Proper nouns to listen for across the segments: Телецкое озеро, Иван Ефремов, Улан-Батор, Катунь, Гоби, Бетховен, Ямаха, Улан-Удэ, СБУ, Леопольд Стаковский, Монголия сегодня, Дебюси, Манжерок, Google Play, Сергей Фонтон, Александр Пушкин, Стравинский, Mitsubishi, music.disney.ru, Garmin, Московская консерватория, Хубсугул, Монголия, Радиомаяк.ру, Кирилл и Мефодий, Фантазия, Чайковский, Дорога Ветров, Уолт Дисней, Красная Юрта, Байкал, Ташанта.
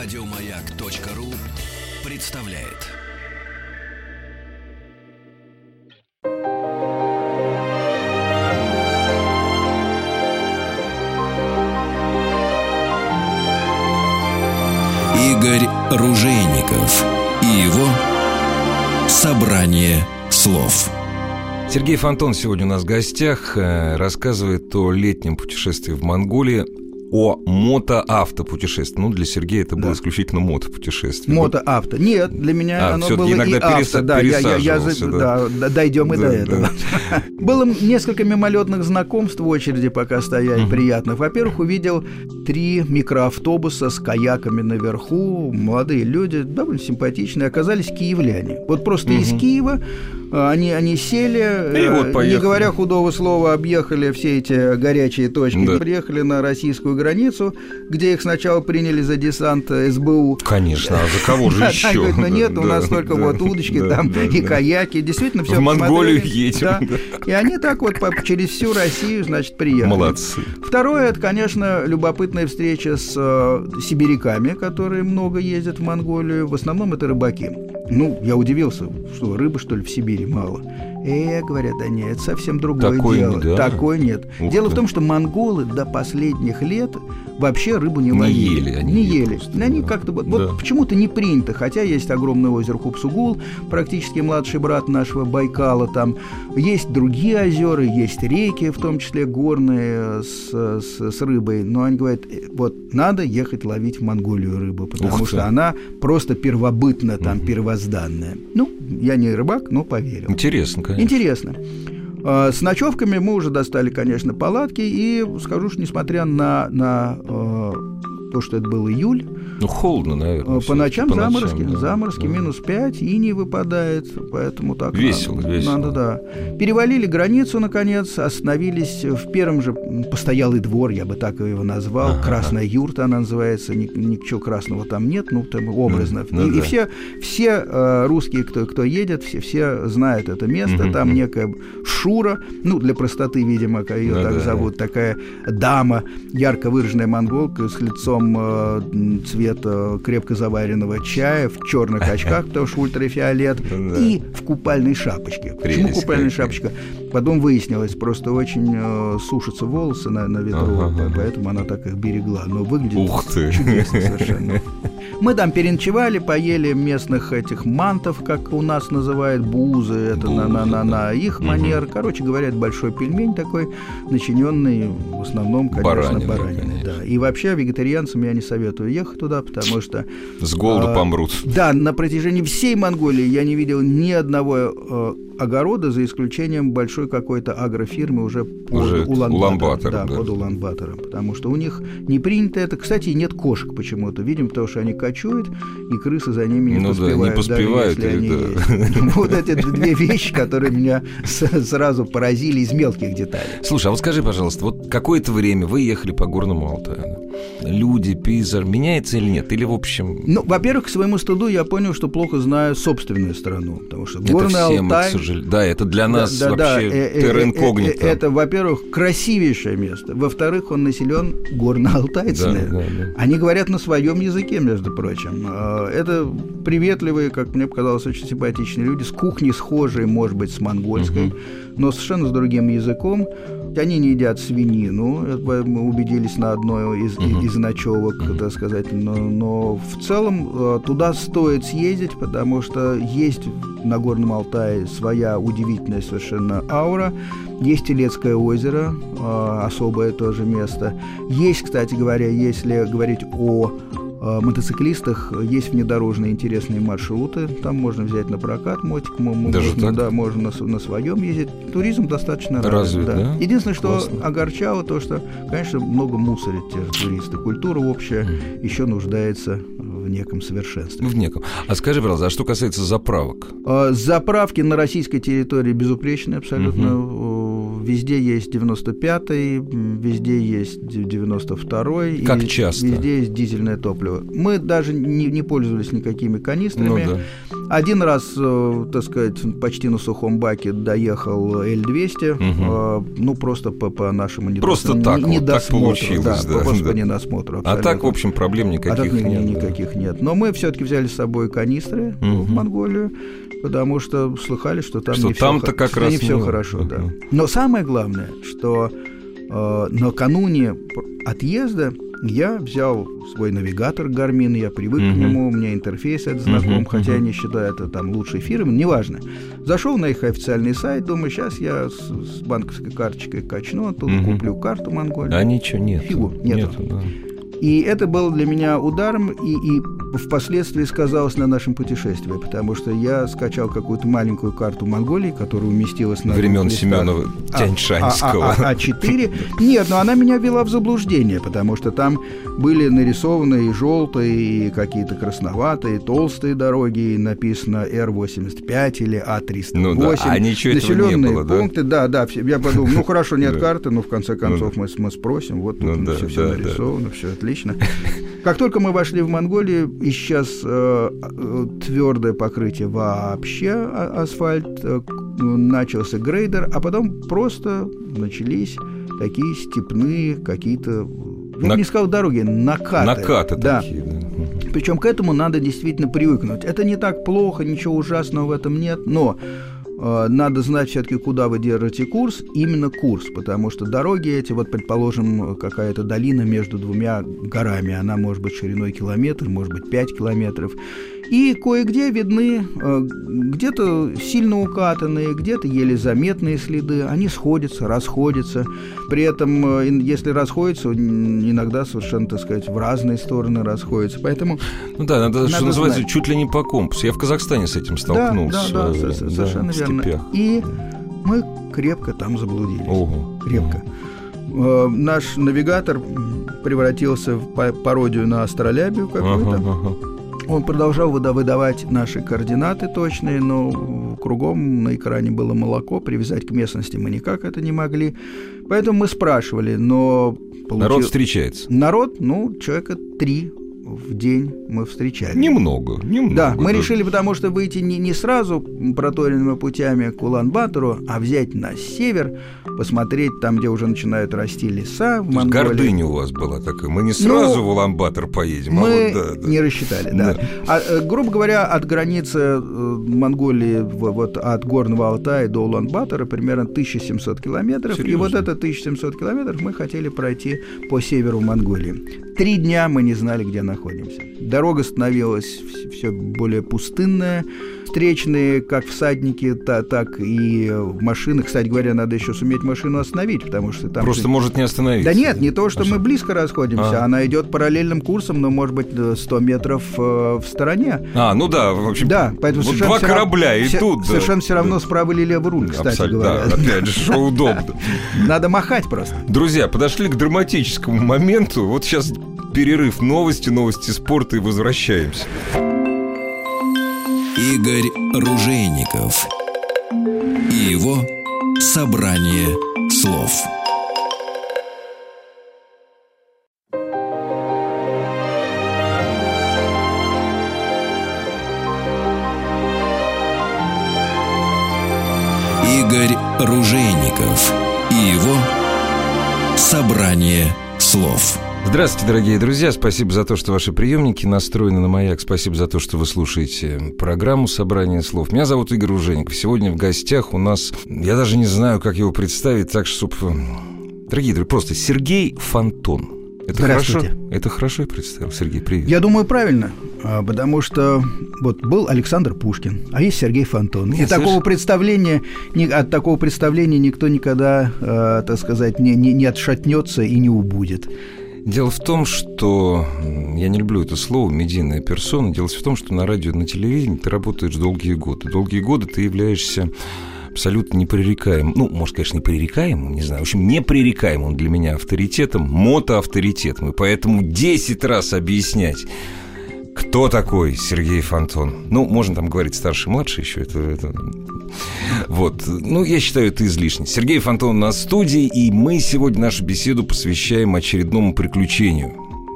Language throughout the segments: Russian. Радиомаяк.ру представляет. Игорь Ружейников и его собрание слов. Сергей Фонтон сегодня у нас в гостях, рассказывает о летнем путешествии в Монголии, о мотоавтопутешествии. Ну, для Сергея это было исключительно мотопутешествие. Мотоавто. Нет, для меня оно было иногда и авто. Да, дойдем и до этого. Было несколько мимолетных знакомств в очереди, пока стояли, приятных. Во-первых, увидел 3 микроавтобуса с каяками наверху. Молодые люди, довольно симпатичные. Оказались киевляне. Вот просто из Киева они сели, и вот не говоря худого слова, объехали все эти горячие точки. Да. Приехали на российскую границу, где их сначала приняли за десант СБУ. Конечно, а за кого же еще? Говорят, ну нет, у нас только вот удочки там и каяки. Действительно, все в Монголию едем. И они так вот через всю Россию, значит, приехали. Молодцы. Второе, это, конечно, любопытная встреча с сибиряками, которые много ездят в Монголию. В основном это рыбаки. Ну, я удивился, что рыбы, что ли, в Сибири мало. Говорят, они, это совсем другое дело. Такой нет. Дело в том, что монголы до последних лет вообще рыбу не ловили. Не ели. Они как-то вот почему-то не принято. Хотя есть огромное озеро Хубсугул, практически младший брат нашего Байкала. Там есть другие озера, есть реки, в том числе горные с рыбой. Но они говорят, вот надо ехать ловить в Монголию рыбу, потому что она просто первобытна, там первозданная. Ну, я не рыбак, но поверил. Интересно, конечно. Интересно. С ночевками мы уже достали, конечно, палатки. И скажу, что несмотря на то, что это был июль, холодно, наверное. По ночам заморозки, -5, иней выпадает. Поэтому так весело. Надо, Перевалили границу, наконец, остановились в первом же постоялый двор, я бы так его назвал. Красная Юрта она называется, ничего красного там нет, ну, там образно. И все русские, кто едет, все знают это место. Там некая Шура, ну, для простоты, видимо, ее так зовут, такая дама, ярко выраженная монголка с лицом цвета крепко заваренного чая, в черных очках, потому что ультрафиолет, и в купальной шапочке. Почему купальная шапочка? Потом выяснилось, просто очень сушатся волосы на ветру, поэтому она так их берегла. Но выглядит чудесно совершенно. Мы там переночевали, поели местных этих мантов, как у нас называют, бузы, это на их манер. Короче говоря, большой пельмень такой, начиненный в основном, конечно, бараниной. Да. И вообще вегетарианцам я не советую ехать туда, потому что... С голода помрут. Да, на протяжении всей Монголии я не видел ни одного огорода, за исключением большой какой-то агрофирмы уже под Улан-Батором. Да, под Улан-Батором, потому что у них не принято это. Кстати, нет кошек почему-то, видим, потому что они кочуют, и крысы за ними не поспевают. Вот эти 2 вещи, которые меня сразу поразили из мелких деталей. Слушай, а вот скажи, пожалуйста, вот какое-то время вы ехали по Горному Алтаю. Люди, пейзаж меняется или нет? Или в общем... Ну, во-первых, к своему стыду я понял, что плохо знаю собственную страну, потому что Горный Алтай... Да, это для нас вообще терра инкогнита. Это, во-первых, красивейшее место. Во-вторых, он населен горно-алтайцами. Они говорят на своем языке, между прочим. Это приветливые, как мне показалось, очень симпатичные люди, с кухней схожие, может быть, с монгольской, но совершенно с другим языком. Они не едят свинину, мы убедились на одной из ночевок, так сказать, но в целом туда стоит съездить, потому что есть на Горном Алтае своя удивительная совершенно аура. Есть Телецкое озеро, особое тоже место. Есть, кстати говоря, если говорить о мотоциклистах, есть внедорожные интересные маршруты, там можно взять на прокат мотик, можно на своем ездить. Туризм достаточно развит. Единственное, что огорчало, то, что, конечно, много мусорят те же туристы. Культура общая еще нуждается в неком совершенстве. А скажи, пожалуйста, а что касается заправок? Заправки на российской территории безупречные абсолютно. Везде есть 95-й, везде есть 92-й. Как часто? Везде есть дизельное топливо. Мы даже не пользовались никакими канистрами. Один раз, так сказать, почти на сухом баке доехал Л-200, ну, просто по нашему недосмотру. Просто так, вот так получилось. Да, просто недосмотру. А так, в общем, проблем никаких нет. Никаких нет. Но мы все-таки взяли с собой канистры в Монголию, потому что слыхали, что там не все хорошо. Но самое главное, что накануне отъезда я взял свой навигатор Garmin, я привык к нему, у меня интерфейс этот знаком, хотя я не считаю это там лучшей фирмы, неважно. Зашел на их официальный сайт, думаю, сейчас я с банковской карточкой качну, тут куплю карту Монголии. А ничего нет. Фигу нету. Да. И это было для меня ударом, и впоследствии сказалось на нашем путешествии, потому что я скачал какую-то маленькую карту Монголии, которая уместилась на времен Семенова Тяньшанского. А4. Нет, но она меня ввела в заблуждение, потому что там были нарисованы и желтые, и какие-то красноватые, толстые дороги, и написано Р-85 или А-308. Ну да, а ничего этого не было, да? Пункты, да, я подумал, ну хорошо, нет карты, но в конце концов мы спросим, вот тут все нарисовано, все отлично. Отлично. Как только мы вошли в Монголию, исчез твердое покрытие вообще, асфальт, начался грейдер, а потом просто начались такие степные какие-то, я бы не сказал дороги, накаты. Накаты такие, да. Причем к этому надо действительно привыкнуть. Это не так плохо, ничего ужасного в этом нет, но надо знать все-таки, куда вы держите курс, именно курс, потому что дороги эти, вот, предположим, какая-то долина между двумя горами, она может быть шириной километр, может быть 5 километров, и кое-где видны где-то сильно укатанные, где-то еле заметные следы, они сходятся, расходятся, при этом, если расходятся, иногда совершенно, так сказать, в разные стороны расходятся, поэтому... Ну да, надо что называется, знать. Чуть ли не по компасу, я в Казахстане с этим столкнулся. Да, совершенно верно. И мы крепко там заблудились. Ого. Крепко. Наш навигатор превратился в пародию на астролябию какую-то. Он продолжал выдавать наши координаты точные, но кругом на экране было молоко, привязать к местности мы никак это не могли. Поэтому мы спрашивали, но... Народ встречается. Народ, ну, человека 3 в день мы встречали. Немного. Да, мы решили, потому что выйти не сразу проторенными путями к Улан-Батору, а взять на север, посмотреть там, где уже начинают расти леса в Монголии. Гордыня у вас была такая. Мы не сразу в Улан-Батор поедем. Мы не рассчитали, да. А, грубо говоря, от границы Монголии, вот от Горного Алтая до Улан-Батора примерно 1700 километров. Серьезно? И вот это 1700 километров мы хотели пройти по северу Монголии. 3 дня мы не знали, где находимся. Дорога становилась все более пустынная. Встречные как всадники, так и машины. Кстати говоря, надо еще суметь машину остановить, потому что там... Просто может не остановиться. Да нет, не то, что мы близко расходимся. Она идет параллельным курсом, но, может быть, 100 метров в стороне. Ну да, в общем, да, поэтому вот два корабля и тут... Совершенно все равно справа или левый руль, кстати говоря. Да, опять же, удобно. Надо махать просто. Друзья, подошли к драматическому моменту. Вот сейчас перерыв, новости спорта, и возвращаемся. Игорь Ружейников и его собрание слов. Игорь Ружейников и его собрание слов. Здравствуйте, дорогие друзья. Спасибо за то, что ваши приемники настроены на «Маяк». Спасибо за то, что вы слушаете программу «Собрание слов». Меня зовут Игорь Ружейников. Сегодня в гостях у нас... Я даже не знаю, как его представить, так что... Дорогие друзья, просто Сергей Фонтон. Это хорошо? Это хорошо я представил. Сергей, привет. Я думаю, правильно, потому что вот был Александр Пушкин, а есть Сергей Фонтон. Нет, и от такого представления никто никогда, так сказать, не отшатнется и не убудет. Дело в том, что я не люблю это слово «медийная персона». Дело в том, что на радио, на телевидении ты работаешь долгие годы. Долгие годы ты являешься абсолютно непререкаемым, ну, может, конечно, непререкаемым, не знаю, в общем, непререкаемым для меня авторитетом, мотоавторитетом. И поэтому 10 раз объяснять, кто такой Сергей Фонтон. Ну, можно там говорить старший-младший еще, это... Вот. Ну, я считаю, это излишне. Сергей Фонтон на студии, и мы сегодня нашу беседу посвящаем очередному приключению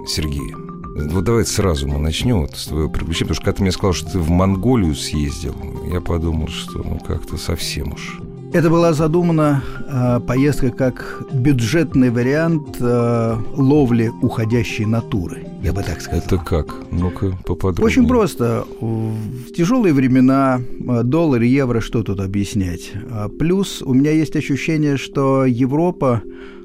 Сергея. Вот давайте сразу мы начнем вот с твоего приключения, потому что когда ты мне сказал, что ты в Монголию съездил, я подумал, что ну как-то совсем уж. Это была задумана поездка как бюджетный вариант ловли уходящей натуры, я бы так сказал. Это как? Ну-ка поподробнее. Очень просто. В тяжелые времена доллар, евро, что тут объяснять? Плюс у меня есть ощущение, что Европа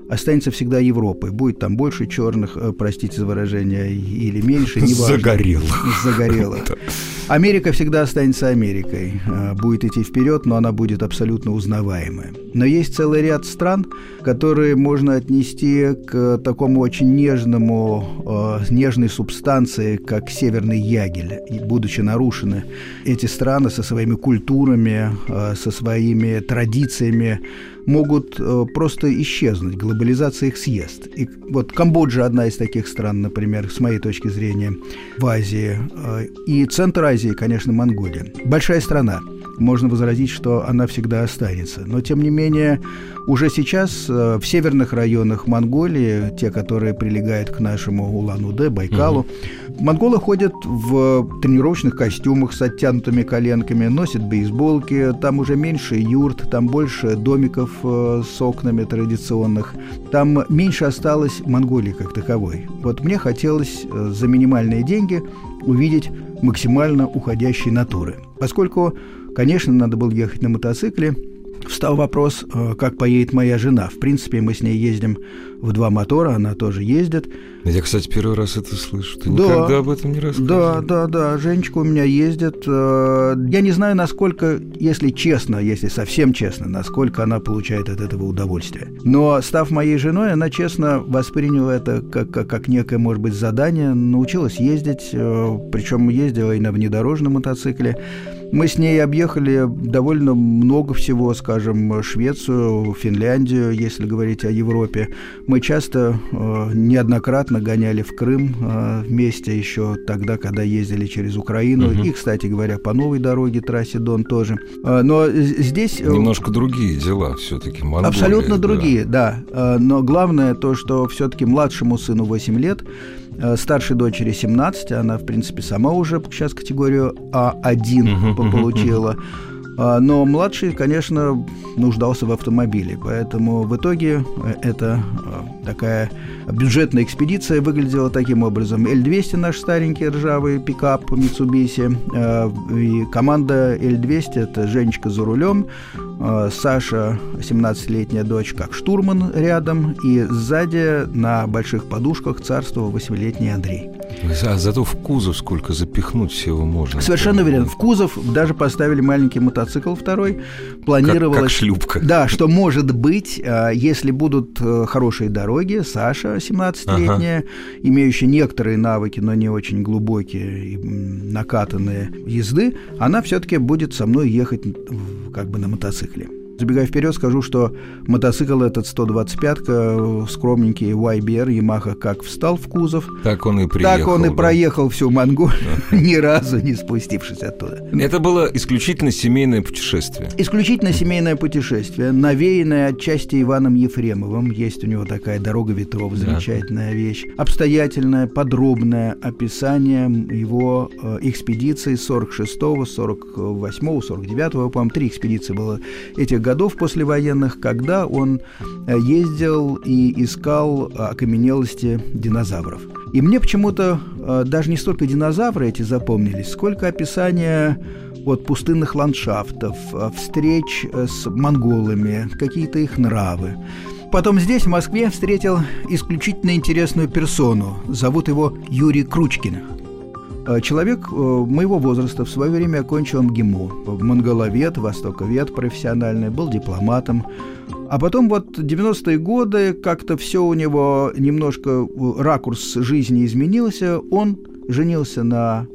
останется всегда Европой. Будет там больше черных, простите за выражение, или меньше, неважно. Загорелых. Америка всегда останется Америкой. Будет идти вперед, но она будет абсолютно узнаваемая. Но есть целый ряд стран, которые можно отнести к такому очень нежной субстанции, как северный ягель. И будучи нарушены эти страны со своими культурами, со своими традициями, могут просто исчезнуть. Глобализация их съест. И вот Камбоджа – одна из таких стран, например, с моей точки зрения, в Азии. И центр Азии, конечно, Монголия. Большая страна. Можно возразить, что она всегда останется. Но, тем не менее, уже сейчас в северных районах Монголии, те, которые прилегают к нашему Улан-Удэ, Байкалу, монголы ходят в тренировочных костюмах с оттянутыми коленками, носят бейсболки, там уже меньше юрт, там больше домиков с окнами традиционных, там меньше осталось Монголии как таковой. Вот мне хотелось за минимальные деньги увидеть максимально уходящие натуры. Поскольку, конечно, надо было ехать на мотоцикле, встал вопрос, как поедет моя жена. В принципе, мы с ней ездим в два мотора, она тоже ездит. Я, кстати, первый раз это слышу. Ты никогда об этом не рассказывал. Да. Женечка у меня ездит. Я не знаю, насколько, если честно, если совсем честно, насколько она получает от этого удовольствие. Но, став моей женой, она честно восприняла это как некое, может быть, задание. Научилась ездить, причем ездила и на внедорожном мотоцикле. Мы с ней объехали довольно много всего, скажем, Швецию, Финляндию, если говорить о Европе. Мы часто, неоднократно гоняли в Крым вместе еще тогда, когда ездили через Украину. И, кстати говоря, по новой дороге, трассе Дон тоже. Но здесь... Немножко другие дела все-таки. Монголия, абсолютно другие, да. Но главное то, что все-таки младшему сыну 8 лет, старшей дочери 17, она, в принципе, сама уже сейчас категорию А1 получила. Но младший, конечно, нуждался в автомобиле. Поэтому в итоге эта такая бюджетная экспедиция выглядела таким образом. Л-200 наш старенький ржавый пикап Mitsubishi. И команда Л-200 – это Женечка за рулем, Саша, 17-летняя дочь, как штурман рядом, и сзади на больших подушках царствовал 8-летний Андрей. А зато в кузов сколько запихнуть всего можно. Совершенно верно. В кузов даже поставили маленький мотоцикл второй. Планировалось, как шлюпка. Да, что может быть, если будут хорошие дороги, Саша, 17-летняя, имеющая некоторые навыки, но не очень глубокие и накатанные езды, она все-таки будет со мной ехать как бы на мотоцикле. Забегая вперед, скажу, что мотоцикл этот 125-ка, скромненький YBR, Ямаха, как встал в кузов, так он и приехал. Так он и проехал всю Монголию, ни разу не спустившись оттуда. Это было исключительно семейное путешествие. Исключительно семейное путешествие, навеянное отчасти Иваном Ефремовым. Есть у него такая «Дорога Ветров», замечательная вещь. Обстоятельное, подробное описание его экспедиций 46-го, 48-го, 49-го, по-моему, 3 экспедиции было этих годов послевоенных, когда он ездил и искал окаменелости динозавров. И мне почему-то даже не столько динозавры эти запомнились, сколько описания от пустынных ландшафтов, встреч с монголами, какие-то их нравы. Потом здесь, в Москве, встретил исключительно интересную персону. Зовут его Юрий Кручкин. Человек моего возраста, в свое время окончил МГИМО, монголовед, востоковед профессиональный, был дипломатом. А потом вот 90-е годы, как-то все у него немножко, ракурс жизни изменился. Он женился на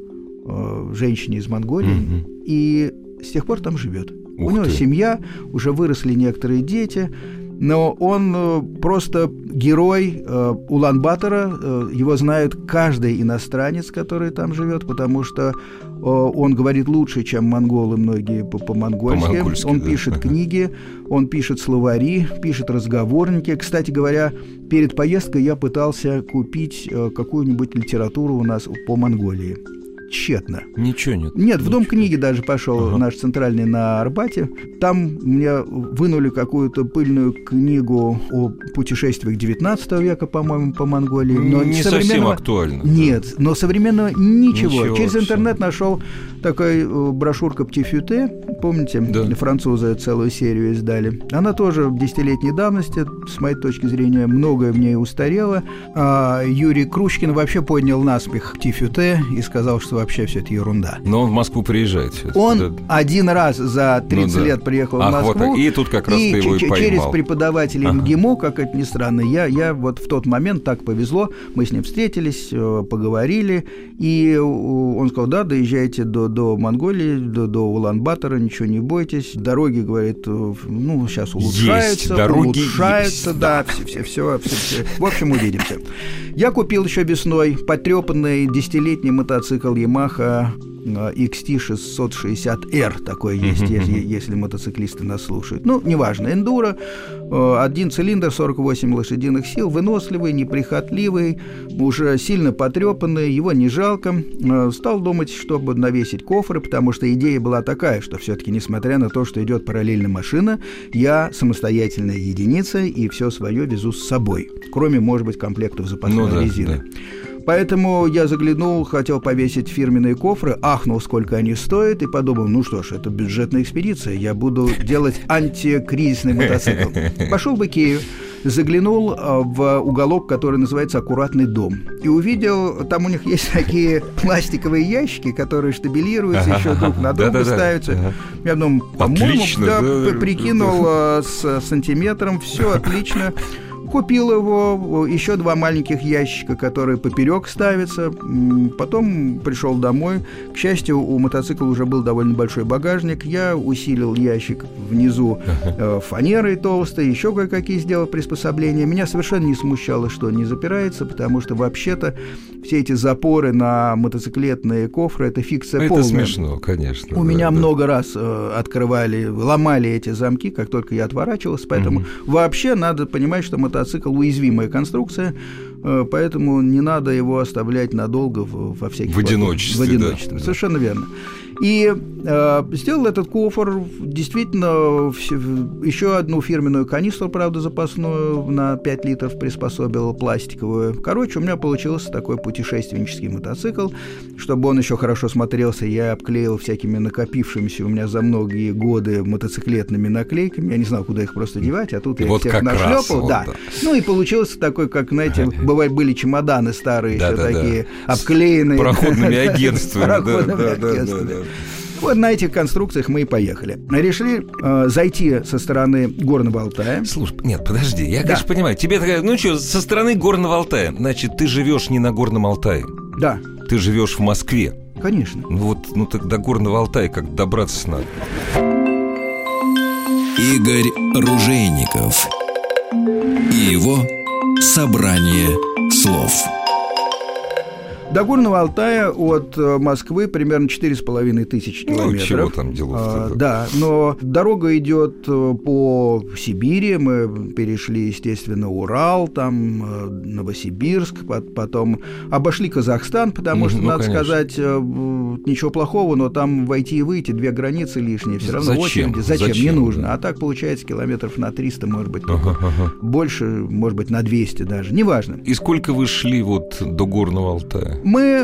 женщине из Монголии и с тех пор там живет. У него семья, уже выросли некоторые дети. но он просто герой Улан-Батора, его знает каждый иностранец, который там живет, потому что он говорит лучше, чем монголы многие по-монгольски. Он пишет книги, он пишет словари, пишет разговорники. Кстати говоря, перед поездкой я пытался купить какую-нибудь литературу у нас по Монголии. Тщетно. Ничего нет. Нет, в дом книги даже пошел наш центральный на Арбате. Там мне вынули какую-то пыльную книгу о путешествиях 19 века, по-моему, по Монголии. Но не совсем актуально. Нет, да. Но современного ничего. Через интернет нашел такой брошюрка «Птифюте». Помните, да. Французы целую серию издали. Она тоже в 10-летней давности. С моей точки зрения, многое в ней устарело. А Юрий Кручкин вообще поднял насмех «Птифюте» и сказал, что вообще все это ерунда. Но он в Москву приезжает сейчас. Он один раз за 30 лет приехал в Москву. Вот, и тут как раз ты его и поймал. Через преподавателей МГИМО, как это ни странно, я вот в тот момент так повезло, мы с ним встретились, поговорили, и он сказал, да, доезжайте до Монголии, до Улан-Батора, ничего не бойтесь. Дороги, говорит, ну, сейчас улучшаются, да, все. В общем, увидимся. Я купил еще весной потрепанный 10-летний мотоцикл Ямаха XT660R, такой есть, если мотоциклисты нас слушают. Ну, неважно, эндуро, один цилиндр, 48 лошадиных сил, выносливый, неприхотливый, уже сильно потрепанный, его не жалко. Стал думать, чтобы навесить кофры, потому что идея была такая, что все-таки, несмотря на то, что идет параллельно машина, я самостоятельная единица и все свое везу с собой, кроме, может быть, комплектов запасной резины. Да. Поэтому я заглянул, хотел повесить фирменные кофры, ахнул, сколько они стоят, и подумал, ну что ж, это бюджетная экспедиция, я буду делать антикризисный мотоцикл. Пошел в Икею, заглянул в уголок, который называется «Аккуратный дом», и увидел, там у них есть такие пластиковые ящики, которые штабелируются, еще друг на друга ставятся. Я думаю, по-моему, прикинул с сантиметром, все отлично. Купил его, еще два маленьких ящика, которые поперек ставятся. Потом пришел домой. К счастью, у мотоцикла уже был довольно большой багажник. Я усилил ящик внизу фанерой толстой, еще кое-какие сделал приспособления. Меня совершенно не смущало, что не запирается, потому что вообще-то все эти запоры на мотоциклетные кофры – это фикция полная. Это смешно, конечно. У меня много раз открывали, ломали эти замки, как только я отворачивался. Поэтому вообще надо понимать, что мотоцикл – уязвимая конструкция, поэтому не надо его оставлять надолго во всяких... В одиночестве. Совершенно верно. И сделал этот кофр, действительно, еще одну фирменную канистру, правда, запасную, на 5 литров приспособил, пластиковую. Короче, у меня получился такой путешественнический мотоцикл. Чтобы он еще хорошо смотрелся, я обклеил всякими накопившимися у меня за многие годы мотоциклетными наклейками. Я не знал, куда их просто девать, а тут я вот всех нашлепал. Да. Ну и получился такой, как, знаете, бывают, были чемоданы старые, такие обклеенные. С проходными агентствами. Вот на этих конструкциях мы и поехали. Решили зайти со стороны Горного Алтая. Слушай, нет, подожди, я, конечно, понимаю. Тебе такая, ну что, со стороны Горного Алтая. Значит, ты живешь не на Горном Алтае. Да. Ты живешь в Москве. Конечно. Вот, ну так до Горного Алтая как добраться надо. Игорь Ружейников и его собрание слов. До Горного Алтая от Москвы примерно 4500 километров. Ну, чего там делов-то? Да, но дорога идет по Сибири. Мы перешли, естественно, Урал, там Новосибирск, потом обошли Казахстан, потому что, надо сказать, ничего плохого, но там войти и выйти, две границы лишние, все равно очереди. Зачем? Не нужно. Да. А так, получается, километров на 300, может быть, больше, может быть, на 200 даже, неважно. И сколько вы шли вот до Горного Алтая? Мы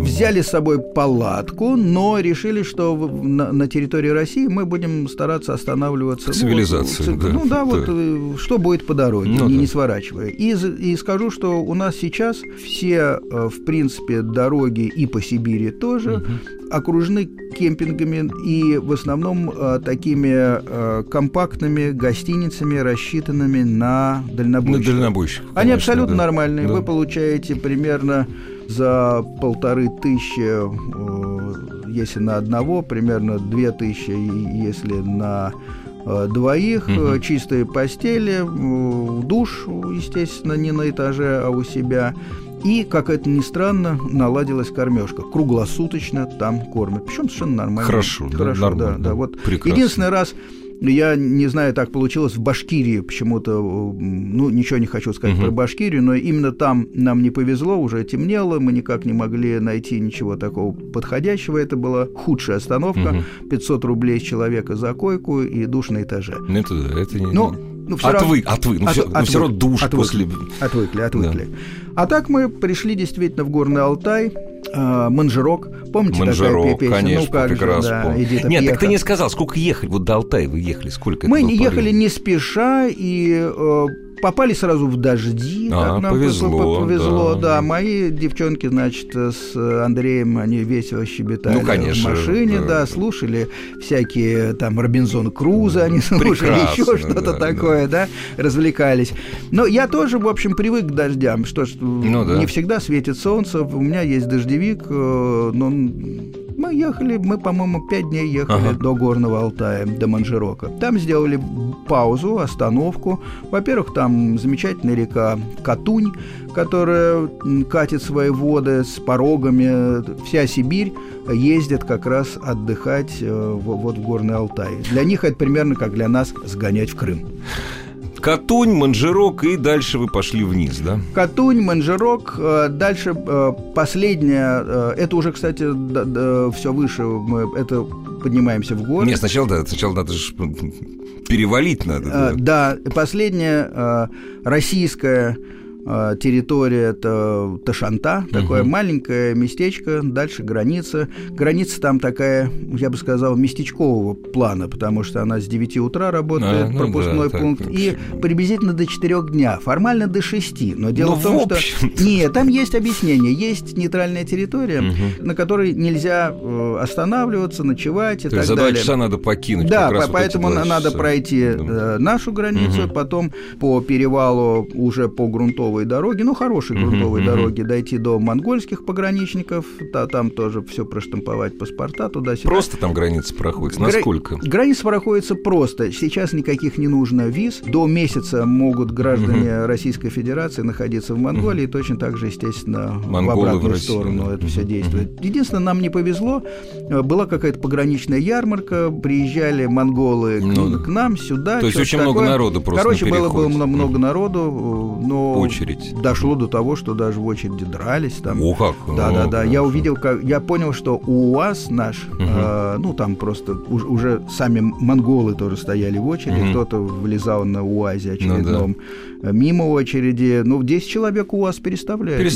взяли с собой палатку, но решили, что на территории России мы будем стараться останавливаться. Цивилизация. Вот что будет по дороге, не сворачивая. И скажу, что у нас сейчас все, в принципе, дороги и по Сибири тоже окружены кемпингами и в основном такими компактными гостиницами, рассчитанными на дальнобойщиков. Они абсолютно нормальные. Да. Вы получаете примерно за 1500, если на одного, примерно 2000, если на двоих, чистые постели, душ, естественно, не на этаже, а у себя. И, как это ни странно, наладилась кормежка. Круглосуточно там кормят. Причем совершенно нормально. Хорошо, да. Вот. Единственный раз, я не знаю, так получилось, в Башкирии почему-то, ну, ничего не хочу сказать про Башкирию, но именно там нам не повезло, уже темнело, мы никак не могли найти ничего такого подходящего. Это была худшая остановка, 500 рублей с человека за койку и душ на этаже. Это не... Ну, все равно душ отвыкли, после... Отвыкли. Да. А так мы пришли действительно в Горный Алтай, Манжерок. Помните, Манжерок, такая песня? Конечно, прекрасно. Нет, так ты не сказал, сколько ехали, вот до Алтая вы ехали, сколько? Мы ехали не спеша и... попали сразу в дожди, как нам повезло. Да. Мои девчонки, значит, с Андреем, они весело щебетали в машине, да, слушали всякие там Робинзон Крузо, они слушали еще что-то такое, да, развлекались. Но я тоже, в общем, привык к дождям, что не всегда светит солнце, у меня есть дождевик, но мы ехали, по-моему, 5 дней ехали до Горного Алтая, до Манжерока. Там сделали паузу, остановку. Во-первых, там замечательная река Катунь, которая катит свои воды с порогами. Вся Сибирь ездит как раз отдыхать вот в Горный Алтай. Для них это примерно как для нас сгонять в Крым. Катунь, Манжерок, и дальше вы пошли вниз, да? Катунь, Манжерок, дальше последняя, это уже, кстати, все выше, мы это поднимаемся в горы. Нет, сначала надо же перевалить надо. Да, последняя российская территория — это Ташанта, такое маленькое местечко, дальше граница. Граница там такая, я бы сказал, местечкового плана, потому что она с 9 утра работает, пропускной пункт, и приблизительно до 4 дня, формально до 6. Но дело в том, что... Нет, там есть объяснение. Есть нейтральная территория, на которой нельзя останавливаться, ночевать и так далее. За 2 часа надо покинуть. Да, поэтому надо пройти нашу границу, потом по перевалу уже по грунтовой дороги, ну, хорошей грунтовой дороги, дойти до монгольских пограничников, там тоже все проштамповать, паспорта туда-сюда. Просто там граница проходит? Насколько? Граница проходится просто. Сейчас никаких не нужно виз. До месяца могут граждане Российской Федерации находиться в Монголии, точно так же, естественно, монголы в обратную сторону это все действует. Единственное, нам не повезло. Была какая-то пограничная ярмарка, приезжали монголы к нам, сюда. То есть очень такое. Много народу просто. Короче, было много народу, но... Дошло до того, что даже в очереди дрались там. О, как? Да. Я увидел, я понял, что УАЗ наш, ну там просто уже сами монголы тоже стояли в очереди, кто-то влезал на УАЗе очередном мимо очереди. Ну, 10 человек УАЗ переставляют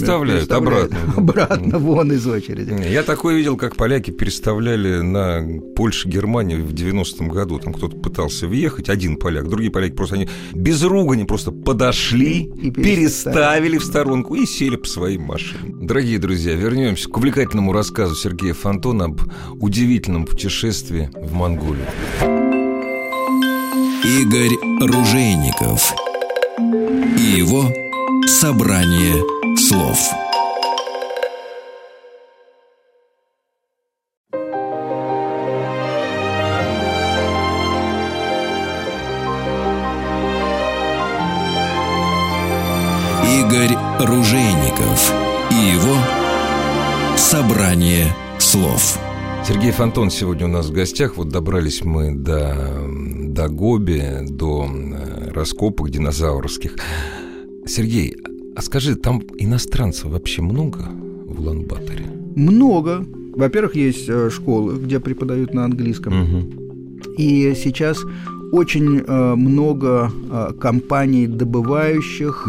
обратно вон из очереди. Я такое видел, как поляки переставляли на Польшу-Германию в 90-м году. Там кто-то пытался въехать, один поляк, другие поляки просто они без ругани просто подошли и переставили в сторонку и сели по своим машинам. Дорогие друзья, вернемся к увлекательному рассказу Сергея Фонтона об удивительном путешествии в Монголию. Игорь Ружейников и его собрание слов. Игорь Ружейников и его собрание слов. Сергей Фонтон сегодня у нас в гостях. Вот добрались мы до Гоби, до раскопок динозаврских. Сергей, а скажи, там иностранцев вообще много в Улан-Баторе? Много. Во-первых, есть школы, где преподают на английском. И сейчас... Очень много компаний, добывающих,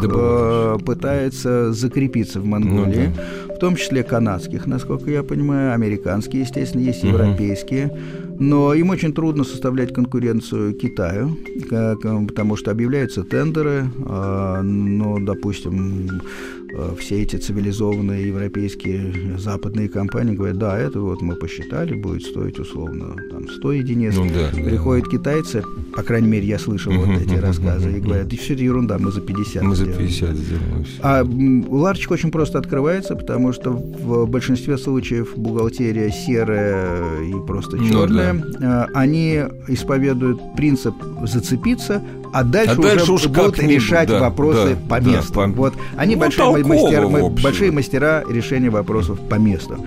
пытается закрепиться в Монголии, в том числе канадских, насколько я понимаю, американские, естественно, есть европейские. Но им очень трудно составлять конкуренцию Китаю, потому что объявляются тендеры, но, допустим, все эти цивилизованные европейские западные компании говорят, да, это вот мы посчитали, будет стоить условно там 100 единиц. Ну, да, приходят китайцы, по крайней мере, я слышал вот эти рассказы, и говорят, да все это ерунда, мы за 50 сделаем. А ларчик очень просто открывается, потому что в большинстве случаев бухгалтерия серая и просто черная. Ну, да. Они исповедуют принцип зацепиться, а дальше уже будут решать вопросы по месту. Вот они большие мастера решения вопросов по месту.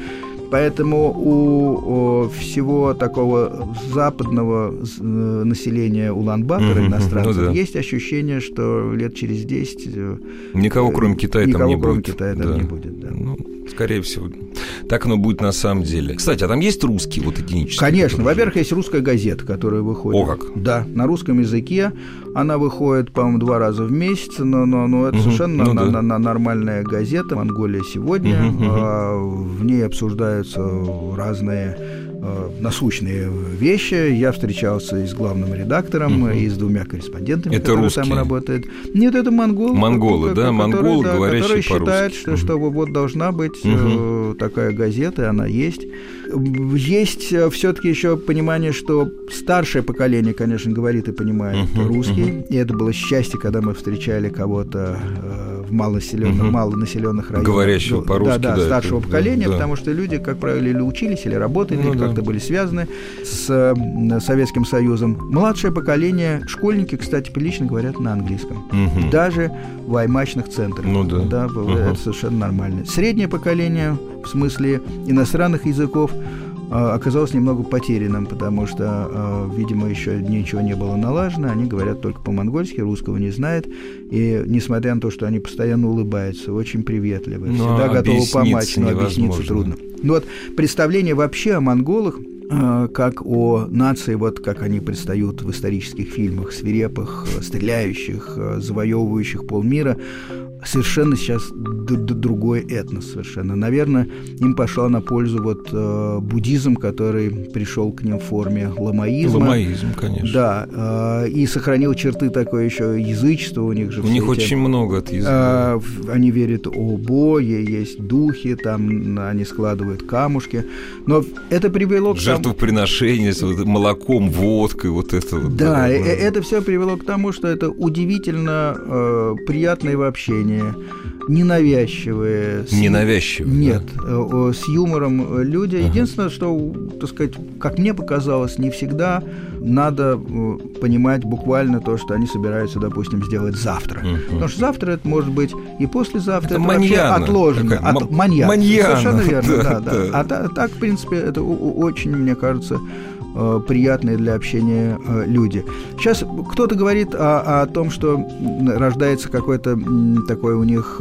Поэтому у всего такого западного населения Улан-Батора, иностранцев, есть ощущение, что лет через 10... Никого, кроме Китая, там не будет. Да. Ну, скорее всего, так оно будет на самом деле. Кстати, а там есть русские вот этнические? Конечно. Во-первых, есть русская газета, которая выходит. О, как? Да, на русском языке. Она выходит, по-моему, 2 раза в месяц, но это совершенно нормальная газета «Монголия сегодня». В ней обсуждаются разные насущные вещи. Я встречался и с главным редактором, и с 2 корреспондентами, это которые русские там работают. Нет, это монголы. Монголы, говорящие по-русски. Которые считают, что вот должна быть такая газета, она есть. Есть все-таки еще понимание, что старшее поколение, конечно, говорит и понимает по-русски. И это было счастье, когда мы встречали кого-то в малонаселенных районах. Говорящего по-русски. Да, старшего поколения, потому что люди, как правило, или учились, или работали, или как-то были связаны с Советским Союзом. Младшее поколение, школьники, кстати, прилично говорят на английском. Даже в аймачных центрах. Это совершенно нормально. Среднее поколение, в смысле иностранных языков, оказалось немного потерянным, потому что, видимо, еще ничего не было налажено, они говорят только по-монгольски, русского не знают, и, несмотря на то, что они постоянно улыбаются, очень приветливы, всегда готовы помочь, но объясниться трудно. Ну вот представление вообще о монголах, как о нации, вот как они предстают в исторических фильмах, свирепых, стреляющих, завоевывающих полмира, совершенно сейчас другой этнос совершенно. Наверное, им пошла на пользу вот буддизм, который пришел к ним в форме ламаизма. Ламаизм, конечно. Да, и сохранил черты такое еще язычество у них же. У них очень много от языка. Они верят о Боге, есть духи, там они складывают камушки. Но это привело к жертвоприношению с молоком, водкой, вот это вот. Да, это все привело к тому, что это удивительно приятное общение. Ненавязчивые. Нет, да? С юмором люди. Единственное, что, так сказать, как мне показалось, не всегда надо понимать буквально то, что они собираются, допустим, сделать завтра. Потому что завтра это может быть и послезавтра. Это вообще отложено. Маньяна. Совершенно верно, да. А так, в принципе, это очень, мне кажется, приятные для общения люди. Сейчас кто-то говорит о том, что рождается какой-то такой у них,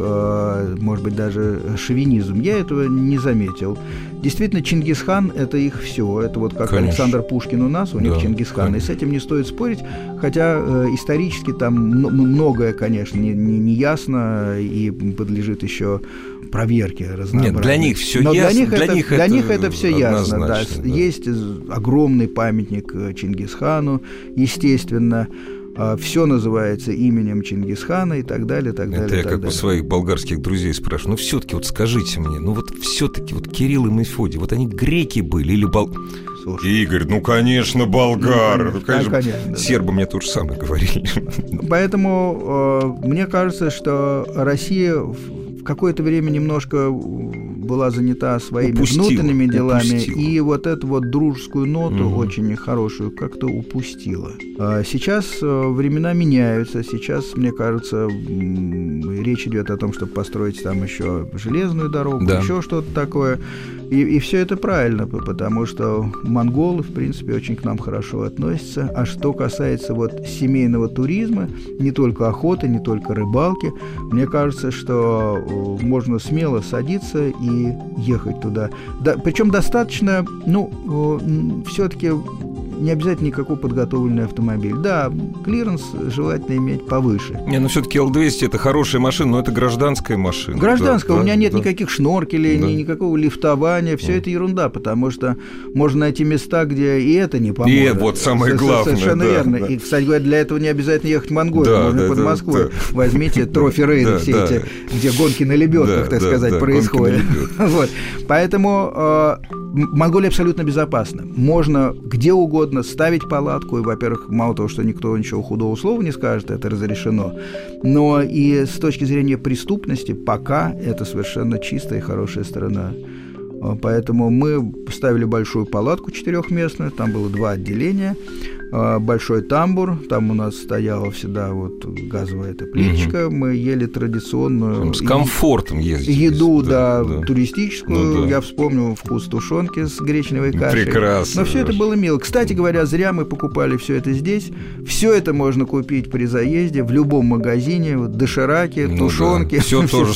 может быть, даже шовинизм. Я этого не заметил. Действительно, Чингисхан – это их все. Это вот как Александр Пушкин у нас, у них Чингисхан. И с этим не стоит спорить, хотя исторически там многое, конечно, не ясно и подлежит еще проверки разнообразные. Нет, для них все ясно. Для них это все ясно. Да. Да. Есть огромный памятник Чингисхану, естественно. Все называется именем Чингисхана и так далее, так далее. Это я так как бы своих болгарских друзей спрашиваю. Ну, все-таки вот скажите мне, все-таки Кирилл и Мефодий, вот они греки были или Игорь, конечно, болгар. Конечно, сербы мне то же самое говорили. Поэтому мне кажется, что Россия в какое-то время немножко была занята своими внутренними делами, и вот эту вот дружескую ноту, очень хорошую, как-то упустила. Сейчас времена меняются, сейчас, мне кажется, речь идет о том, чтобы построить там еще железную дорогу, еще что-то такое, и все это правильно, потому что монголы, в принципе, очень к нам хорошо относятся, а что касается вот семейного туризма, не только охоты, не только рыбалки, мне кажется, что можно смело садиться и ехать туда. Да, причем достаточно, все-таки не обязательно никакой подготовленный автомобиль. Да, клиренс желательно иметь повыше. Не, ну все-таки Л-200 это хорошая машина, но это гражданская машина. Гражданская, да, у меня нет никаких шноркелей, никакого лифтования, все это ерунда, потому что можно найти места, где и это не поможет. И вот самое главное. Совершенно верно. И, кстати говоря, для этого не обязательно ехать в Монголию, можно под Москву. Возьмите трофи-рейды все эти, где гонки на лебедках, так сказать, происходят. Поэтому Монголия абсолютно безопасна. Можно где угодно ставить палатку, и, во-первых, мало того, что никто ничего худого слова не скажет, это разрешено, но и с точки зрения преступности пока это совершенно чистая и хорошая сторона. Поэтому мы поставили большую палатку четырехместную, там было 2 отделения, большой тамбур, там у нас стояла всегда вот газовая эта плиточка, мы ели традиционную... Там с комфортом ездить. Еду, туристическую, я вспомнил вкус тушенки с гречневой кашей. Прекрасно. Но все это было мило. Кстати говоря, зря мы покупали все это здесь, все это можно купить при заезде в любом магазине, вот дошираки, тушенки, все то же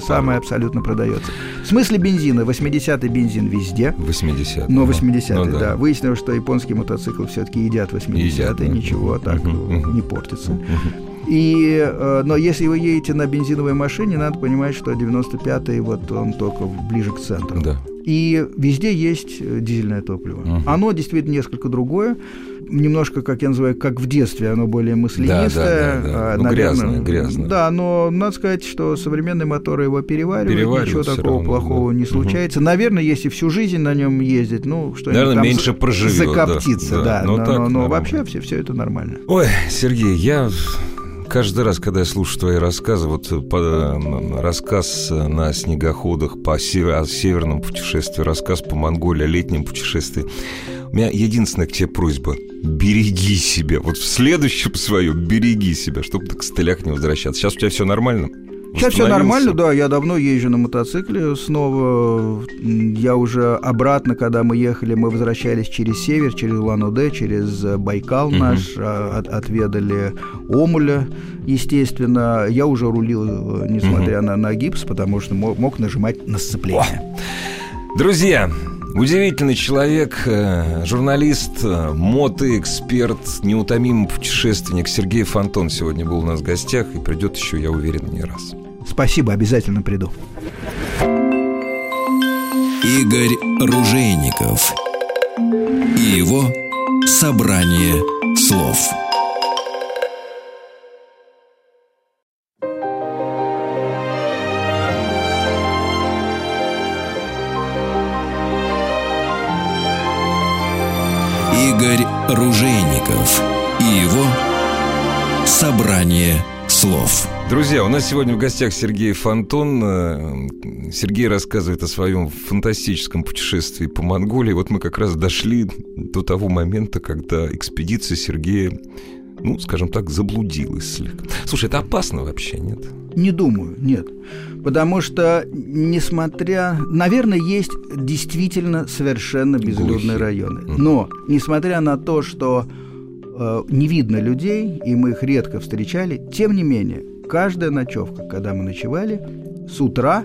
самое абсолютно продается. В смысле бензина, 80-й бензин везде. 80-й. Но 80-й, да. Выяснилось, что японские мотоциклы все-таки едят 80-е, ничего так не портится. Но если вы едете на бензиновой машине, надо понимать, что 95-й вот он только ближе к центру. Да. И везде есть дизельное топливо. Оно действительно несколько другое. Немножко, как я называю, как в детстве, оно более маслянистое. Грязное. Да, но надо сказать, что современные моторы его переваривают, ничего такого плохого не случается. Наверное, если всю жизнь на нем ездить, что-нибудь там меньше проживет, закоптится. Да. Но вообще все это нормально. Ой, Сергей, я... Каждый раз, когда я слушаю твои рассказы, рассказ на снегоходах о северном путешествии, рассказ по Монголии, о летнем путешествии, у меня единственная к тебе просьба – береги себя. Вот в следующем своем береги себя, чтобы на костылях не возвращаться. Сейчас у тебя все нормально? Сейчас все нормально, да, я давно езжу на мотоцикле снова, я уже обратно, когда мы ехали, мы возвращались через север, через Улан-Удэ, через Байкал наш, отведали Омуля, естественно, я уже рулил, несмотря на гипс, потому что мог нажимать на сцепление. Друзья, удивительный человек, журналист, мотоэксперт, неутомимый путешественник Сергей Фонтон сегодня был у нас в гостях и придет еще, я уверен, не раз. Спасибо, обязательно приду. Игорь Ружейников и его собрание слов. Игорь Ружейников и его собрание слов. Друзья, у нас сегодня в гостях Сергей Фонтон. Сергей рассказывает о своем фантастическом путешествии по Монголии. Вот мы как раз дошли до того момента, когда экспедиция Сергея, скажем так, заблудилась слегка. Слушай, это опасно вообще, нет? Не думаю, нет. Потому что, наверное, есть действительно совершенно безлюдные районы. Но, несмотря на то, что не видно людей, и мы их редко встречали, тем не менее, каждая ночевка, когда мы ночевали, с утра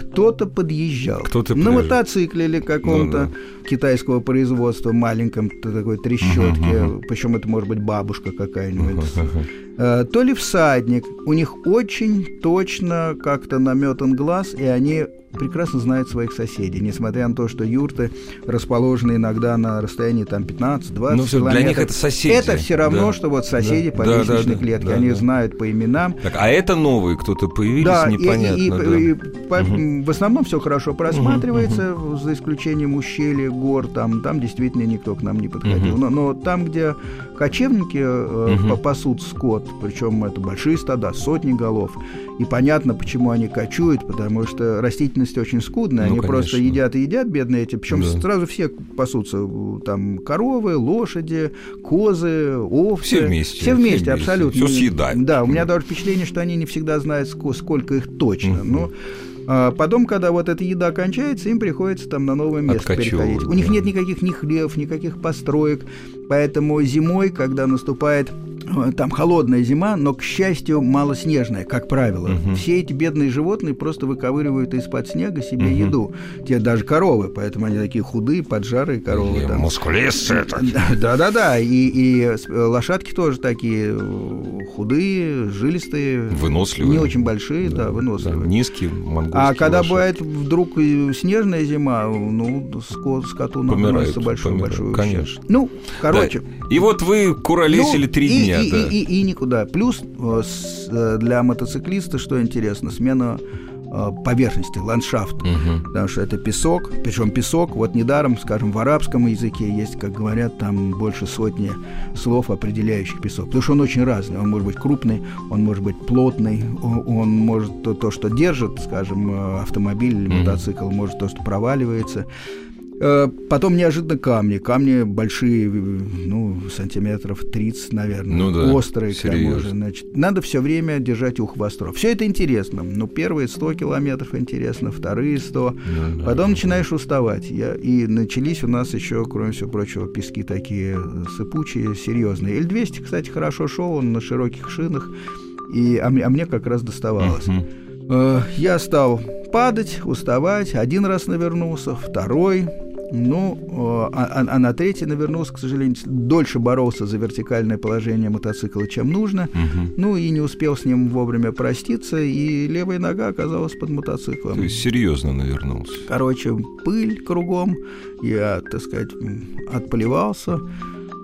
кто-то подъезжал. На мотоцикле или каком-то китайского производства, маленьком такой трещотке, причем это может быть бабушка какая-нибудь, то ли всадник. У них очень точно как-то наметан глаз, и они прекрасно знают своих соседей, несмотря на то, что юрты расположены иногда на расстоянии там 15-20 километров. Для них это соседи. Это все равно, что вот соседи по лестничной клетке. Они знают по именам. Так, а это новые кто-то появились, непонятно. И в основном все хорошо просматривается, за исключением ущелья, гор. Там действительно никто к нам не подходил. Но там, где кочевники пасут скот, причем это большие стада, сотни голов, и понятно, почему они кочуют, потому что растительность очень скудная, они просто едят и едят, бедные эти, причем сразу все пасутся, там коровы, лошади, козы, овцы. Все вместе, абсолютно. Все съедают. Да, у меня даже впечатление, что они не всегда знают, сколько их точно, но... Потом, когда вот эта еда кончается, им приходится там на новое место переходить. У них нет никаких ни хлев, никаких построек. Поэтому зимой, когда наступает там холодная зима, но, к счастью, малоснежная, как правило. Uh-huh. Все эти бедные животные просто выковыривают из-под снега себе uh-huh. еду. Те даже коровы, поэтому они такие худые, поджарые коровы. Там. Мускулистые. Да-да-да, и лошадки тоже такие худые, жилистые. Выносливые. Не очень большие, да, выносливые. Да, низкие монгольские лошадки. А когда бывает вдруг снежная зима, ну, скоту наносится большую-большую ущерб. Конечно. Ну, короче. Да. И вот вы куролесили 3 дня. И никуда. Плюс для мотоциклиста, что интересно, смена поверхности, ландшафт. Угу. Потому что это песок. Причем песок, вот недаром, скажем, в арабском языке есть, как говорят, там больше сотни слов, определяющих песок. Потому что он очень разный. Он может быть крупный, он может быть плотный, он может то, что держит, скажем, автомобиль или мотоцикл, может то, что проваливается. Потом неожиданно камни. Камни большие, ну, сантиметров 30, наверное. Ну да, острые, серьезно. К тому же. Значит, надо все время держать ухо востро. Все это интересно. Ну, первые 100 километров интересно, вторые 100. Да, потом начинаешь уставать. И начались у нас еще, кроме всего прочего, пески такие сыпучие, серьезные. Л-200, кстати, хорошо шел, он на широких шинах. А мне как раз доставалось. Я стал падать, уставать. Один раз навернулся, второй... Ну, на третий навернулся, к сожалению, дольше боролся за вертикальное положение мотоцикла, чем нужно. Угу. Ну, и не успел с ним вовремя проститься, и левая нога оказалась под мотоциклом. То есть серьезно навернулся. Короче, пыль кругом. Я, так сказать, отполивался,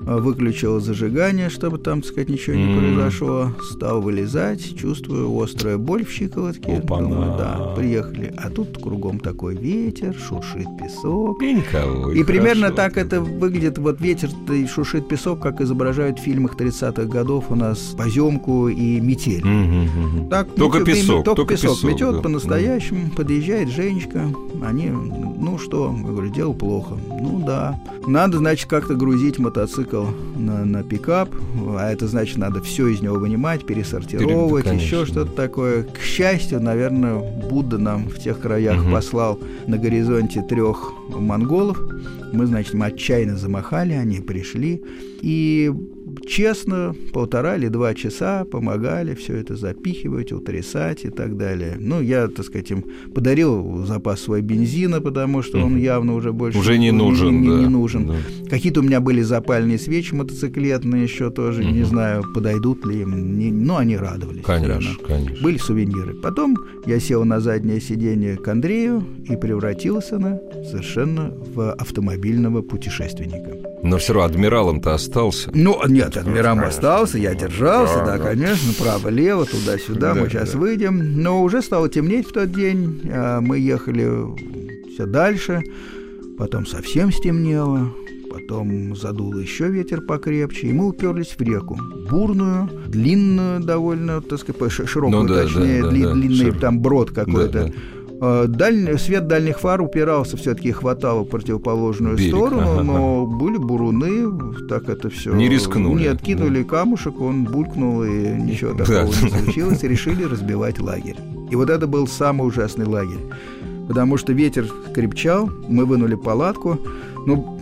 выключил зажигание, чтобы там, так сказать, ничего не произошло. Стал вылезать, чувствую острую боль в щиколотке. Думаю, да, приехали. А тут кругом такой ветер, шуршит песок. И никого. И примерно хорошо, так это выглядит. Вот ветер шуршит песок, как изображают в фильмах 30-х годов у нас поземку и метель. Так, только песок. Только песок метет, да, по-настоящему. Подъезжает Женечка. Они, ну что, я говорю, дело плохо. Ну да. Надо, значит, как-то грузить мотоцикл на пикап, а это значит, надо все из него вынимать, пересортировывать, да, еще что-то такое. К счастью, наверное, Будда нам в тех краях послал на горизонте 3 монголов. Мы, значит, отчаянно замахали, они пришли. И честно, 1,5 или 2 часа помогали все это запихивать, утрясать и так далее. Ну, я, так сказать, им подарил запас своего бензина, потому что он явно уже больше... Уже не нужен, да. Не нужен. Да. Какие-то у меня были запальные свечи мотоциклетные еще тоже, не знаю, подойдут ли им. Но они радовались. Конечно, конечно. Были сувениры. Потом я сел на заднее сиденье к Андрею и превратился совершенно в автомобильного путешественника. Но все равно адмиралом-то остался. Ну, нет, адмиралом остался, я держался, да, конечно, право-лево, туда-сюда, мы сейчас выйдем. Но уже стало темнеть в тот день, мы ехали все дальше, потом совсем стемнело, потом задул еще ветер покрепче, и мы уперлись в реку. Бурную, длинную довольно, так сказать, широкую, ну, да, точнее, да, да, длинный там брод какой-то. Да, да. Свет дальних фар упирался, все-таки хватало противоположную берег, сторону, но были буруны, так это все. Не рискнули. Не откинули камушек, он булькнул, и ничего такого не случилось, и решили разбивать лагерь. И вот это был самый ужасный лагерь, потому что ветер крепчал, мы вынули палатку, ну,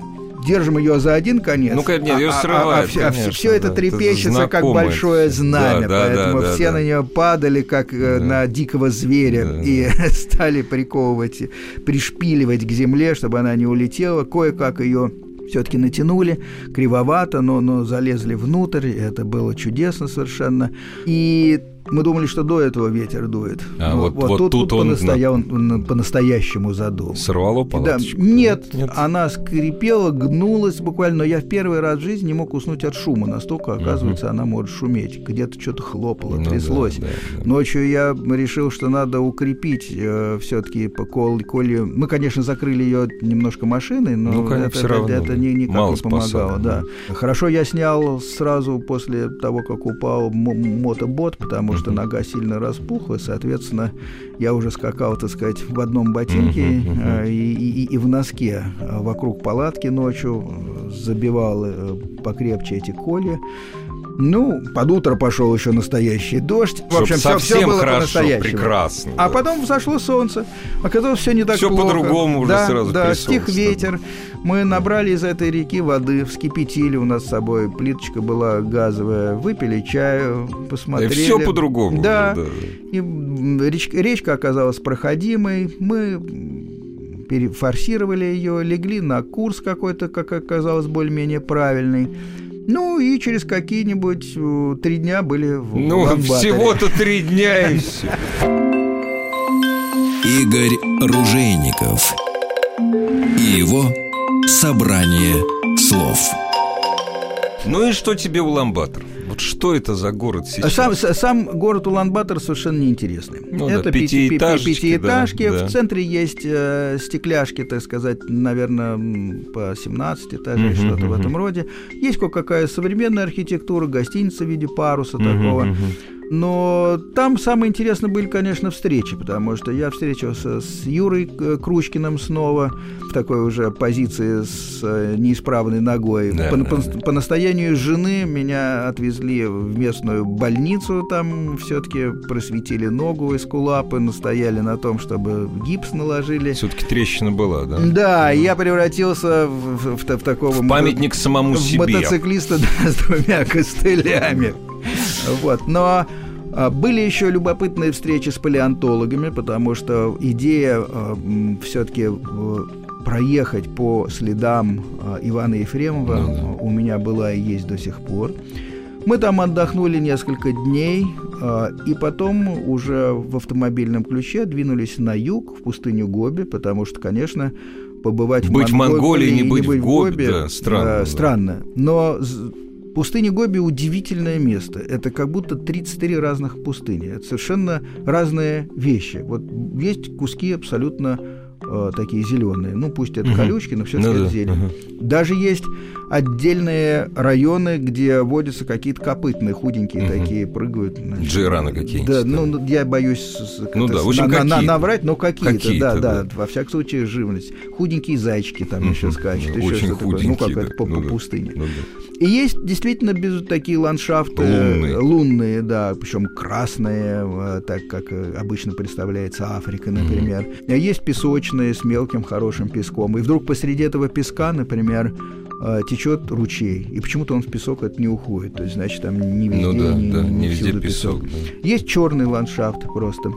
держим ее за один конец, ну, конечно, ее срывает, конечно, все это трепещется, это как большое знамя, да, поэтому да, все на нее падали, как на дикого зверя, и стали приковывать, пришпиливать к земле, чтобы она не улетела, кое-как ее... Все-таки натянули, кривовато, но залезли внутрь, это было чудесно совершенно. И мы думали, что до этого ветер дует. А вот тут он по-настоящему задул. Сорвало палаточку? Да. Нет, она скрипела, гнулась буквально, но я в первый раз в жизни не мог уснуть от шума, настолько, оказывается, она может шуметь. Где-то что-то хлопало, тряслось. Да. Ночью я решил, что надо укрепить все-таки по коле. Мы, конечно, закрыли ее немножко машиной, но это никак не помогало. Да. Хорошо, я снял сразу после того, как упал мотобот, потому что нога сильно распухла, соответственно, я уже скакал, так сказать, в одном ботинке и в носке вокруг палатки ночью, забивал покрепче эти колья. Ну, под утро пошел еще настоящий дождь. В общем, все было по-настоящему. Прекрасно. А потом взошло солнце. Оказалось, все не так плохо. Все по-другому уже сразу. Да, стих ветер. Мы набрали из этой реки воды, вскипятили у нас с собой. Плиточка была газовая. Выпили чаю, посмотрели. И все по-другому. Да. И речка оказалась проходимой. Мы перефорсировали ее, легли на курс какой-то, как оказалось, более-менее правильный. Ну, и через какие-нибудь 3 дня были в Улан-Баторе. Всего-то 3 дня и все. Игорь Ружейников и его собрание слов. Ну и что тебе Улан-Батор? Вот что это за город сейчас? Сам город Улан-Батор совершенно неинтересный. Ну, это да, пятиэтажки. Да, в центре есть стекляшки, так сказать, наверное, по 17 этажей, что-то в этом роде. Есть какая-то современная архитектура, гостиница в виде паруса такого. Но там самое интересное были, конечно, встречи, потому что я встретился с Юрой Кручкиным снова в такой уже позиции с неисправной ногой. По настоянию жены меня отвезли в местную больницу, там все-таки просветили ногу из кулапы, настояли на том, чтобы гипс наложили. Все-таки трещина была, да? Да, я превратился в такого... В памятник самому себе. Мотоциклиста, да, с 2 костылями. Вот, но были еще любопытные встречи с палеонтологами, потому что идея все-таки проехать по следам Ивана Ефремова у меня была и есть до сих пор. Мы там отдохнули несколько дней, и потом уже в автомобильном ключе двинулись на юг, в пустыню Гоби, потому что, конечно, побывать в Монголии, не быть в Гоби, да, странно. Но... Пустыня Гоби – удивительное место. Это как будто 33 разных пустыни. Это совершенно разные вещи. Вот есть куски абсолютно такие зеленые. Ну, пусть это колючки, но все-таки это зелень. Даже есть отдельные районы, где водятся какие-то копытные, худенькие такие, прыгают. Джейраны какие-нибудь. Да, ну, я боюсь наврать, но какие-то. Во всяком случае, живность. Худенькие зайчики там еще скачут. Очень худенькие. Ну, как это по пустыне. И есть действительно такие ландшафты лунные, да, причем красные, так как обычно представляется Африка, например. Есть песочные с мелким хорошим песком. И вдруг посреди этого песка, например, течет ручей. И почему-то он в песок это не уходит. То есть, значит, там не везде, не везде песок. Да. Есть черный ландшафт просто.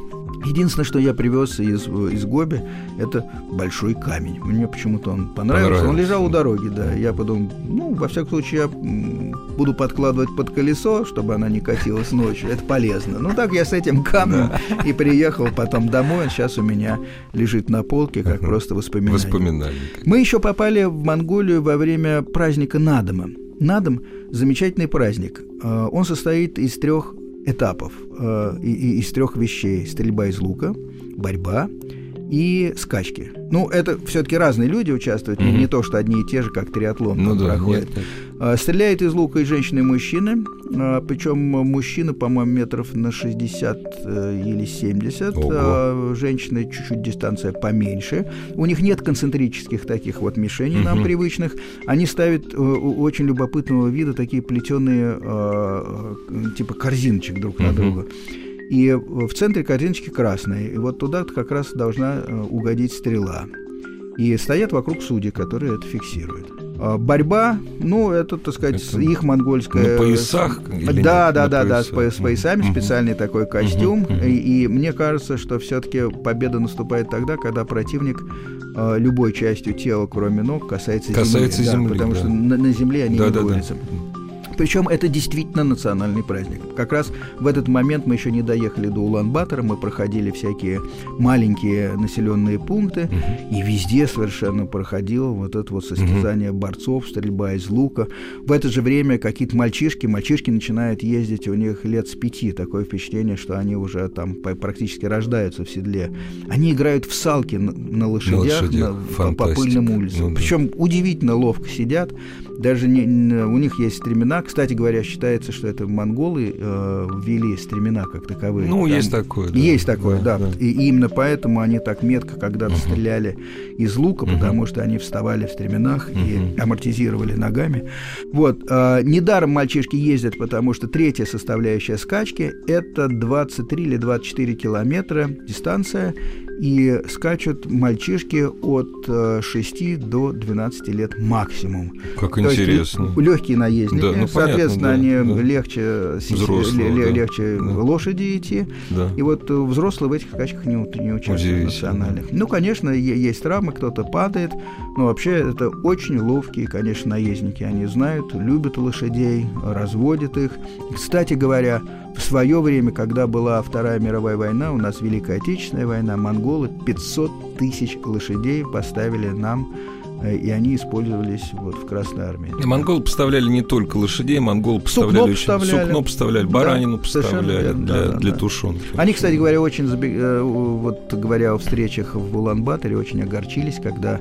Единственное, что я привез из Гоби, это большой камень. Мне почему-то он понравился. Он лежал у дороги, да. Я подумал, во всяком случае, я буду подкладывать под колесо, чтобы она не катилась ночью. Это полезно. Ну, так я с этим камнем и приехал потом домой. Он сейчас у меня лежит на полке, как просто воспоминание. Мы еще попали в Монголию во время праздника Надома. Надом – замечательный праздник. Он состоит из 3 этапов, из 3 вещей: стрельба из лука, борьба и скачки. Ну, это все-таки разные люди участвуют, не то, что одни и те же, как триатлон проходит. Стреляет из лука и женщины, и мужчины. Причем мужчина, по-моему, метров на 60 или 70. Ого. Женщины чуть-чуть дистанция поменьше. У них нет концентрических таких вот мишеней нам привычных. Они ставят очень любопытного вида такие плетеные типа корзиночек друг на друга. И в центре корзиночки красные. И вот туда как раз должна угодить стрела. И стоят вокруг судьи, которые это фиксируют. Борьба, это, так сказать, это их монгольская... На поясах? С поясами, специальный такой костюм. И мне кажется, что все-таки победа наступает тогда, когда противник любой частью тела, кроме ног, касается земли. Потому что на земле они не борются. Причем это действительно национальный праздник. Как раз в этот момент мы еще не доехали до Улан-Батора, мы проходили всякие маленькие населенные пункты, и везде совершенно проходило вот это вот состязание борцов, стрельба из лука. В это же время какие-то мальчишки начинают ездить, у них лет с 5, такое впечатление, что они уже там практически рождаются в седле. Они играют в салки на лошадях по пыльным улицам. Причем удивительно ловко сидят. Даже у них есть стремена. Кстати говоря, считается, что это монголы ввели стремена как таковые. Ну, там есть такое. Да. Есть такое, да. Да. И именно поэтому они так метко когда-то стреляли из лука, потому что они вставали в стременах и амортизировали ногами. Вот. Недаром мальчишки ездят, потому что третья составляющая скачки – это 23 или 24 километра дистанция, и скачут мальчишки от 6 до 12 лет максимум. Как то интересно. Есть легкие наездники, да, ну, соответственно, понятно, да, они да. легче, взрослые, легче да. лошади идти. Да. И вот взрослые в этих скачках не участвуют в национальных. Ну, конечно, есть травмы, кто-то падает, но вообще это очень ловкие, конечно, наездники. Они знают, любят лошадей, разводят их. Кстати говоря, в свое время, когда была Вторая мировая война, у нас Великая Отечественная война, монголы 500 тысяч лошадей поставили нам, и они использовались вот в Красной армии. И монголы поставляли не только лошадей, монголы поставляли сукно, поставляли баранину, да, поставляли для тушенки. Они, кстати говоря, очень, вот говоря о встречах в Улан-Баторе, очень огорчились, когда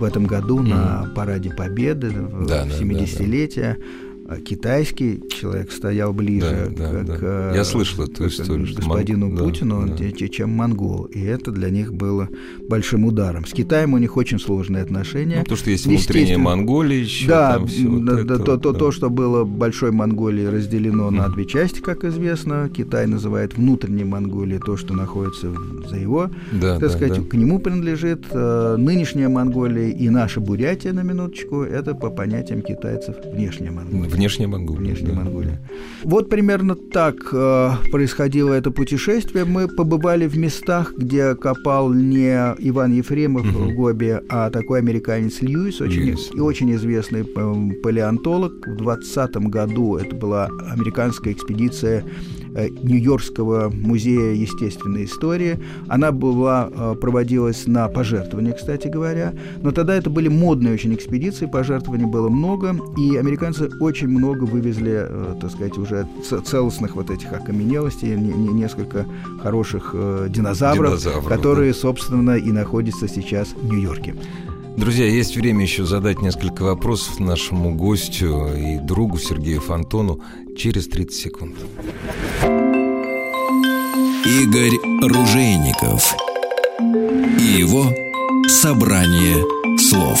в этом году на Параде Победы, в 70-летие, китайский человек стоял ближе к господину Путину, чем монгол. И это для них было большим ударом. С Китаем у них очень сложные отношения. Ну, потому что есть внутренняя Монголия еще. Да, там все то, что было Большой Монголией, разделено на две части, как известно. Китай называет внутренней Монголией то, что находится за его, к нему принадлежит. Нынешняя Монголия и наша Бурятия, на минуточку, это по понятиям китайцев внешняя Монголия. Внешняя Монголия. Внешняя Монголия. Вот примерно так происходило это путешествие. Мы побывали в местах, где копал не Иван Ефремов в Гоби, а такой американец Льюис, очень известный палеонтолог. В 2020 году это была американская экспедиция Нью-Йоркского музея естественной истории. Она проводилась на пожертвования, кстати говоря. Но тогда это были модные очень экспедиции, пожертвований было много, и американцы очень много вывезли, так сказать, уже целостных вот этих окаменелостей, несколько хороших динозавров, которые, собственно, и находятся сейчас в Нью-Йорке. Друзья, есть время еще задать несколько вопросов нашему гостю и другу Сергею Фонтону через 30 секунд. Игорь Ружейников и его собрание слов.